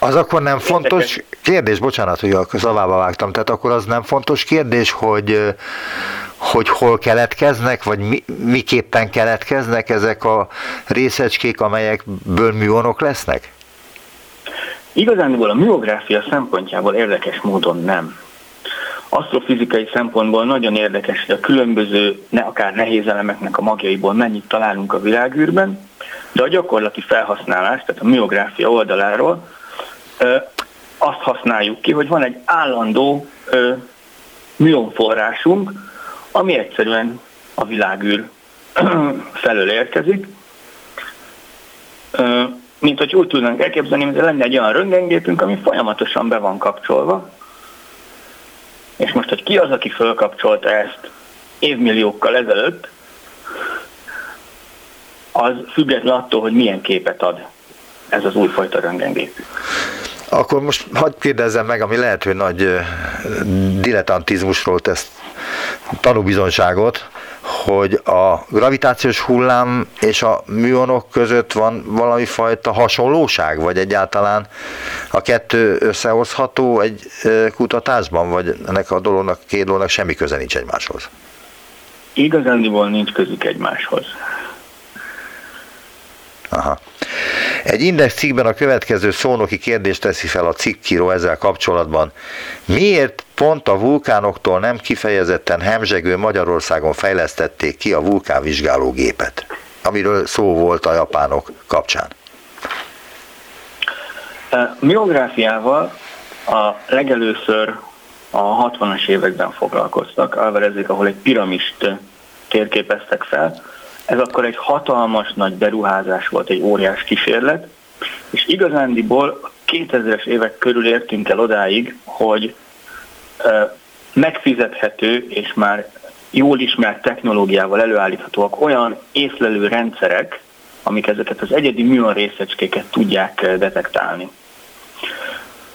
Az akkor nem fontos kérdés, bocsánat, hogy a szavába vágtam, tehát akkor az nem fontos kérdés, hogy hol keletkeznek, vagy miképpen keletkeznek ezek a részecskék, amelyekből műonok lesznek? Igazából a műográfia szempontjából érdekes módon nem. Asztrofizikai szempontból nagyon érdekes, hogy a különböző, akár nehéz elemeknek a magjaiból mennyit találunk a világűrben, de a gyakorlati felhasználás, tehát a műográfia oldaláról azt használjuk ki, hogy van egy állandó műonforrásunk, ami egyszerűen a világűr felől érkezik. Mint hogy úgy tudnánk elképzelni, hogy lenne egy olyan röntgengépünk, ami folyamatosan be van kapcsolva. És most, hogy ki az, aki fölkapcsolta ezt évmilliókkal ezelőtt, az független attól, hogy milyen képet ad ez az újfajta röntgengép. Akkor most hadd kérdezzem meg, ami lehet, hogy nagy dilettantizmusról tesz tanúbizonyságot, hogy a gravitációs hullám és a műonok között van valami fajta hasonlóság, vagy egyáltalán a kettő összehozható egy kutatásban, vagy ennek a dolognak, két dolognak semmi köze nincs egymáshoz? Igazándiból nincs közük egymáshoz. Aha. Egy Index cikkben a következő szónoki kérdést teszi fel a cikkíró ezzel kapcsolatban. Miért pont a vulkánoktól nem kifejezetten hemzsegő Magyarországon fejlesztették ki a vulkánvizsgálógépet, amiről szó volt a japánok kapcsán? Miográfiával a legelőször a 60-as években foglalkoztak, Alvarezik, ahol egy piramist térképeztek fel. Ez akkor egy hatalmas nagy beruházás volt, egy óriás kísérlet, és igazándiból a 2000-es évek körül értünk el odáig, hogy megfizethető és már jól ismert technológiával előállíthatóak olyan észlelő rendszerek, amik ezeket az egyedi műon részecskéket tudják detektálni.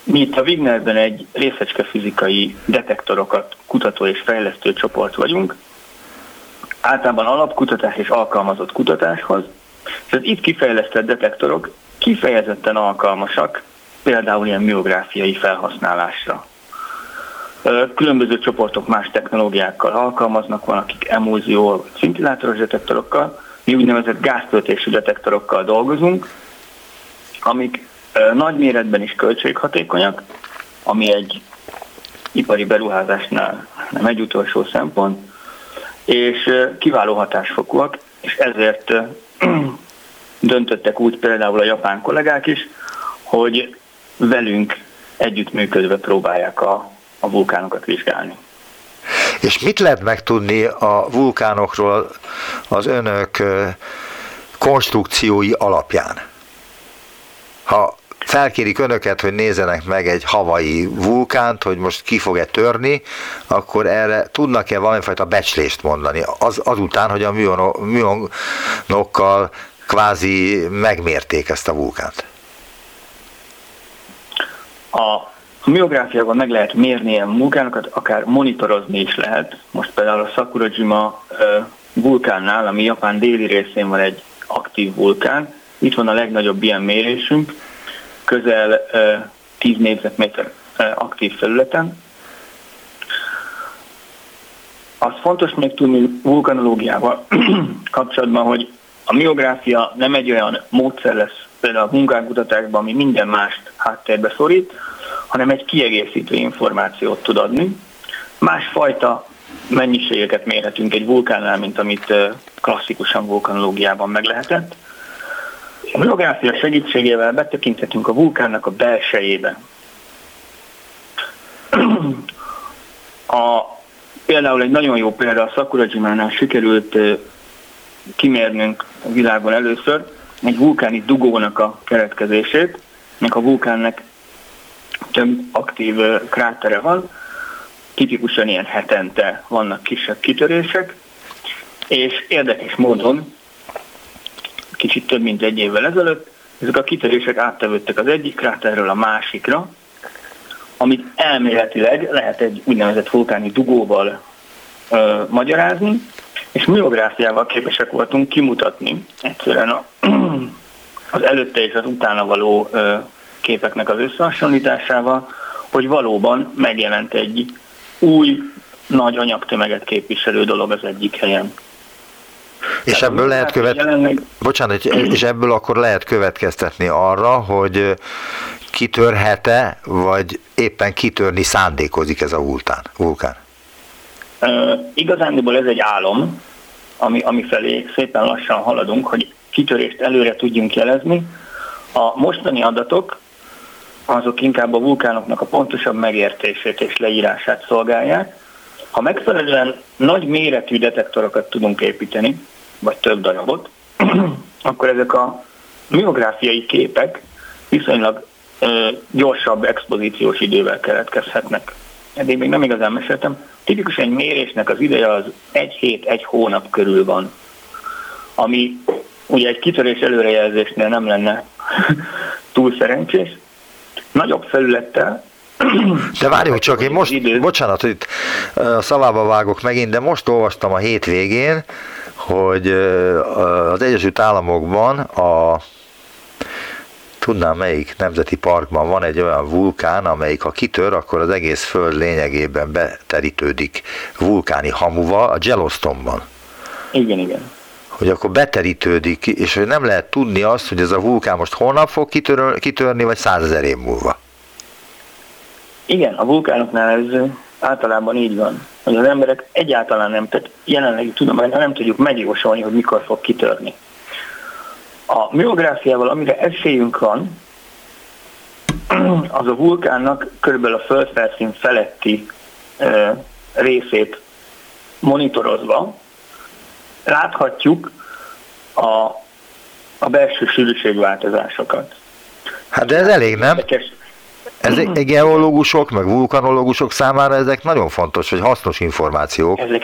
Mi itt a Wignerben egy részecskefizikai detektorokat kutató és fejlesztő csoport vagyunk, általában alapkutatás és alkalmazott kutatáshoz, és az itt kifejlesztett detektorok kifejezetten alkalmasak például ilyen miográfiai felhasználásra. Különböző csoportok más technológiákkal alkalmaznak, van akik emulzió, szintillátoros detektorokkal, mi úgynevezett gáztöltésű detektorokkal dolgozunk, amik nagy méretben is költséghatékonyak, ami egy ipari beruházásnál nem egy utolsó szempont, és kiváló hatásfokúak, és ezért döntöttek úgy például a japán kollégák is, hogy velünk együttműködve próbálják a vulkánokat vizsgálni. És mit lehet megtudni a vulkánokról az önök konstrukciói alapján? Ha felkérik önöket, hogy nézzenek meg egy havaii vulkánt, hogy most ki fog-e törni, akkor erre tudnak-e valamifajta becslést mondani? Azután, hogy a műonokkal kvázi megmérték ezt a vulkánt. A miográfiában meg lehet mérni ilyen vulkánokat, akár monitorozni is lehet. Most például a Sakurajima vulkánnál, ami Japán déli részén van egy aktív vulkán, itt van a legnagyobb ilyen mérésünk, közel 10 négyzetméter aktív felületen. Az fontos még tudni vulkanológiával kapcsolatban, hogy a miográfia nem egy olyan módszer lesz például a vulkánkutatásban, ami minden mást háttérbe szorít, hanem egy kiegészítő információt tud adni. Másfajta mennyiségeket mérhetünk egy vulkánnál, mint amit klasszikusan vulkanológiában meg lehetett. A miográfia segítségével betekinthetünk a vulkánnak a belsejébe. Például egy nagyon jó példa a Sakurajimánál sikerült kimérnünk a világon először egy vulkáni dugónak a keletkezését, ennek a vulkánnak több aktív krátere van, tipikusan ilyen hetente vannak kisebb kitörések, és érdekes módon kicsit több mint egy évvel ezelőtt, ezek a kitörések áttevődtek az egyik kráterről a másikra, amit elméletileg lehet egy úgynevezett vulkáni dugóval magyarázni, és miográfiával képesek voltunk kimutatni egyszerűen az előtte és az utána való képeknek az összehasonlításával, hogy valóban megjelent egy új, nagy anyagtömeget képviselő dolog az egyik helyen. És ebből lehet akkor lehet következtetni arra, hogy kitörhet-e, vagy éppen kitörni szándékozik ez a vulkán? Igazándiból ez egy álom, ami felé szépen lassan haladunk, hogy kitörést előre tudjunk jelezni. A mostani adatok azok inkább a vulkánoknak a pontosabb megértését és leírását szolgálják, Ha megfelelően nagy méretű detektorokat tudunk építeni, vagy több darabot, akkor ezek a miográfiai képek viszonylag gyorsabb expozíciós idővel keletkezhetnek. Eddig még nem igazán meséltem. Tipikusan egy mérésnek az ideje az egy hét, egy hónap körül van, ami ugye egy kitörés előrejelzésnél nem lenne túl szerencsés. Nagyobb felülettel. De várjuk csak, én most, bocsánat, hogy itt szavába vágok megint, de most olvastam a hétvégén, hogy az Egyesült Államokban tudnám melyik nemzeti parkban van egy olyan vulkán, amelyik ha kitör, akkor az egész föld lényegében beterítődik vulkáni hamuval, a Yellowstone-ban. Igen, igen. Hogy akkor beterítődik, és hogy nem lehet tudni azt, hogy ez a vulkán most holnap fog kitörni, vagy 100 000 év múlva. Igen, a vulkánoknál ez általában így van, hogy az emberek egyáltalán nem, tehát jelenlegi tudományban nem tudjuk megjósolni, hogy mikor fog kitörni. A miográfiával, amire esélyünk van, az a vulkánnak körülbelül a földfelszín feletti részét monitorozva láthatjuk a belső sűrűségváltozásokat. Hát de ez elég, nem? Ezek geológusok, meg vulkanológusok számára ezek nagyon fontos, hogy hasznos információk. Ezek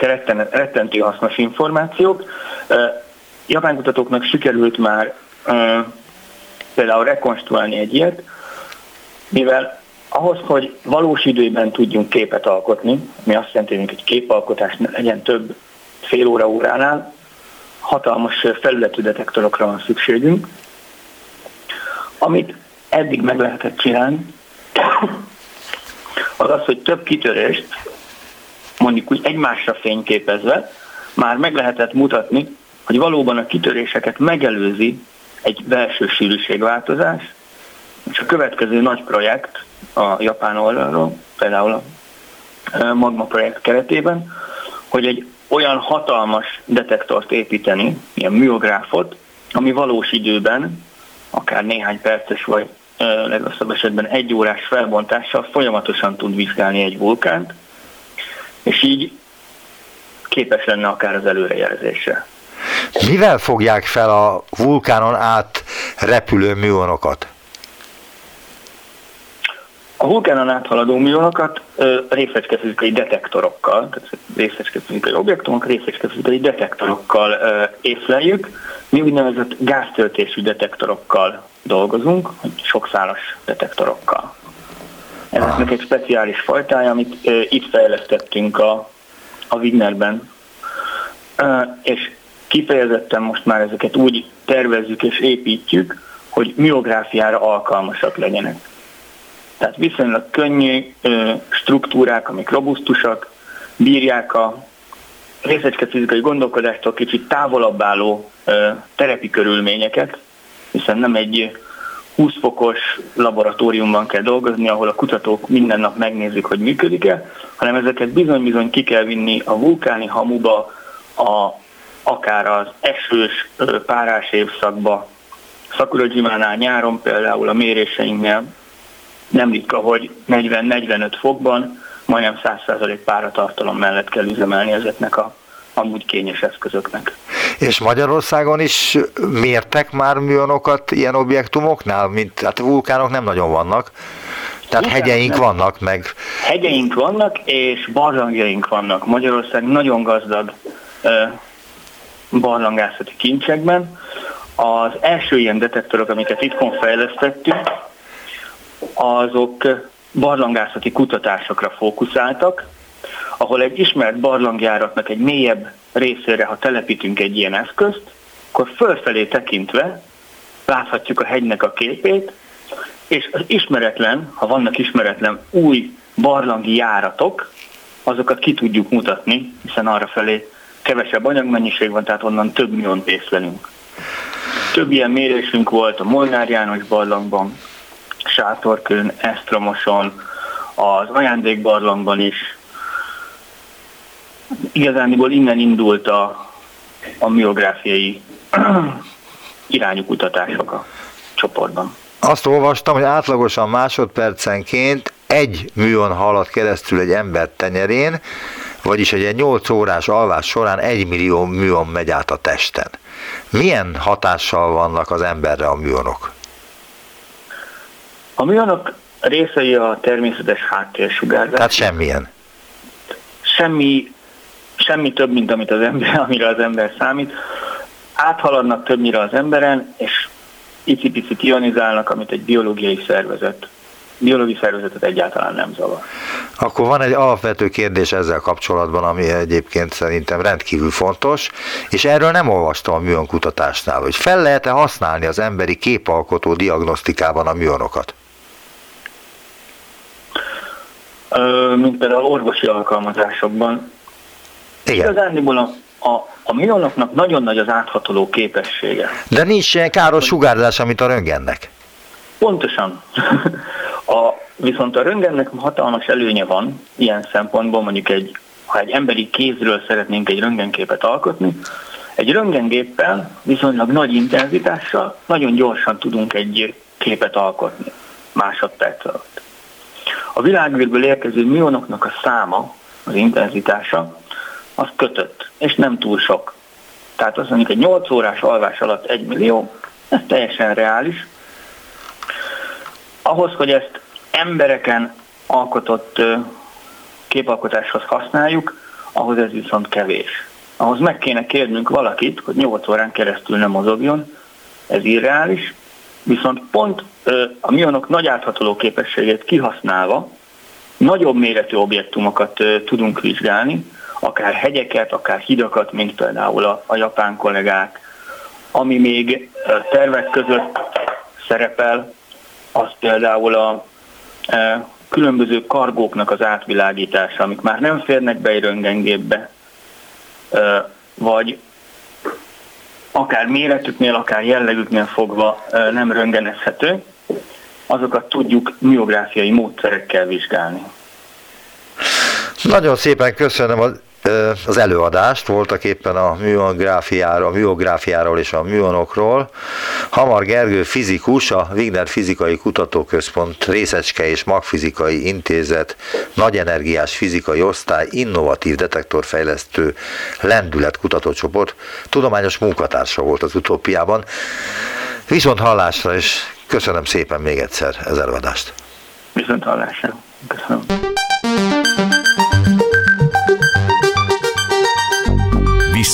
rettentő hasznos információk. Japán kutatóknak sikerült már például rekonstruálni egy ilyet, mivel ahhoz, hogy valós időben tudjunk képet alkotni, mi azt jelenti, hogy egy képalkotás legyen több fél óra-óránál, hatalmas felületű detektorokra van szükségünk, amit eddig meg lehetett csinálni, az az, hogy több kitörést, mondjuk úgy egymásra fényképezve, már meg lehetett mutatni, hogy valóban a kitöréseket megelőzi egy belső sűrűségváltozás, és a következő nagy projekt a japán oldalról, például a Magma projekt keretében, hogy egy olyan hatalmas detektort építeni, ilyen miográfot, ami valós időben, akár néhány perces vagy legrosszabb esetben egy órás felbontással folyamatosan tud vizsgálni egy vulkánt, és így képes lenne akár az előrejelzésre. Mivel fogják fel a vulkánon át repülő műonokat? A vulkánon áthaladó műonokat részecskefizikai detektorokkal, tehát részecskefizikai objektumok, részecskefizikai detektorokkal észleljük. Mi úgynevezett gáztöltésű detektorokkal dolgozunk, sokszálas detektorokkal. Ezeknek egy speciális fajtája, amit itt fejlesztettünk a Wignerben. És kifejezetten most már ezeket úgy tervezzük és építjük, hogy miográfiára alkalmasak legyenek. Tehát viszonylag könnyű struktúrák, amik robusztusak, bírják a részecskefizikai gondolkodástól kicsit távolabb álló terepi körülményeket, hiszen nem egy 20 fokos laboratóriumban kell dolgozni, ahol a kutatók minden nap megnézik, hogy működik-e, hanem ezeket bizony-bizony ki kell vinni a vulkáni hamuba, akár az esős, párás évszakba. Sakurajimánál nyáron például a méréseinknél nem ritka, hogy 40-45 fokban majdnem 100% páratartalom mellett kell üzemelni ezeknek a amúgy kényes eszközöknek. És Magyarországon is mértek már műonokat ilyen objektumoknál, mint hát vulkánok nem nagyon vannak. Tehát hegyeink vannak meg. Hegyeink vannak, és barlangjaink vannak. Magyarország nagyon gazdag barlangászati kincsekben. Az első ilyen detektorok, amiket itthon fejlesztettünk, azok barlangászati kutatásokra fókuszáltak, ahol egy ismert barlangjáratnak egy mélyebb részére, ha telepítünk egy ilyen eszközt, akkor fölfelé tekintve láthatjuk a hegynek a képét, és az ismeretlen, ha vannak ismeretlen új barlangi járatok, azokat ki tudjuk mutatni, hiszen arrafelé kevesebb anyagmennyiség van, tehát onnan több műont észlelünk. Több ilyen mérésünk volt a Molnár János barlangban, Sátorkőn, Esztromoson, az ajándékbarlangban is. Igazániból innen indult a miográfiai irányú kutatások a csoportban. Azt olvastam, hogy átlagosan másodpercenként egy műon halad keresztül egy ember tenyerén, vagyis egy 8 órás alvás során 1 millió műon megy át a testen. Milyen hatással vannak az emberre a műonok? A műonok részei a természetes háttérsugárzás. Tehát semmilyen? Semmi több, mint amit amire az ember számít. Áthaladnak többnyire az emberen, és icipicit ionizálnak, amit egy biológiai szervezetet egyáltalán nem zavar. Akkor van egy alapvető kérdés ezzel kapcsolatban, ami egyébként szerintem rendkívül fontos, és erről nem olvastam a műonkutatásnál, hogy fel lehet-e használni az emberi képalkotó diagnosztikában a műonokat? Mint például orvosi alkalmazásokban. Igen. Igazándiból a műonoknak nagyon nagy az áthatoló képessége. De nincs ilyen káros sugárzás, amit a röntgennek. Pontosan. Viszont a röntgennek hatalmas előnye van ilyen szempontból, mondjuk ha egy emberi kézről szeretnénk egy röntgenképet alkotni, egy röntgengéppel viszonylag nagy intenzitással nagyon gyorsan tudunk egy képet alkotni másodperc alatt. A világűrből érkező műonoknak a száma, az intenzitása, az kötött, és nem túl sok. Tehát azt mondjuk, egy 8 órás alvás alatt 1 millió, ez teljesen reális. Ahhoz, hogy ezt embereken alkotott képalkotáshoz használjuk, ahhoz ez viszont kevés. Ahhoz meg kéne kérnünk valakit, hogy 8 órán keresztül nem mozogjon, ez irreális, viszont pont a műonok nagy áthatoló képességét kihasználva nagyobb méretű objektumokat tudunk vizsgálni, akár hegyeket, akár hidakat, mint például a japán kollégák. Ami még tervek között szerepel, az például a különböző kargóknak az átvilágítása, amik már nem férnek be egy röntgengépbe, vagy akár méretüknél, akár jellegüknél fogva nem röntgenezhető, azokat tudjuk miográfiai módszerekkel vizsgálni. Nagyon szépen köszönöm az előadást, voltak éppen a műográfiáról és a műonokról. Hamar Gergő fizikus, a Wigner Fizikai Kutatóközpont Részecske és Magfizikai Intézet Nagyenergiás Fizikai Osztály Innovatív Detektorfejlesztő Lendület Kutatócsoport tudományos munkatársa volt az Utópiában. Viszont hallásra, és köszönöm szépen még egyszer az előadást. Viszont hallásra. Köszönöm.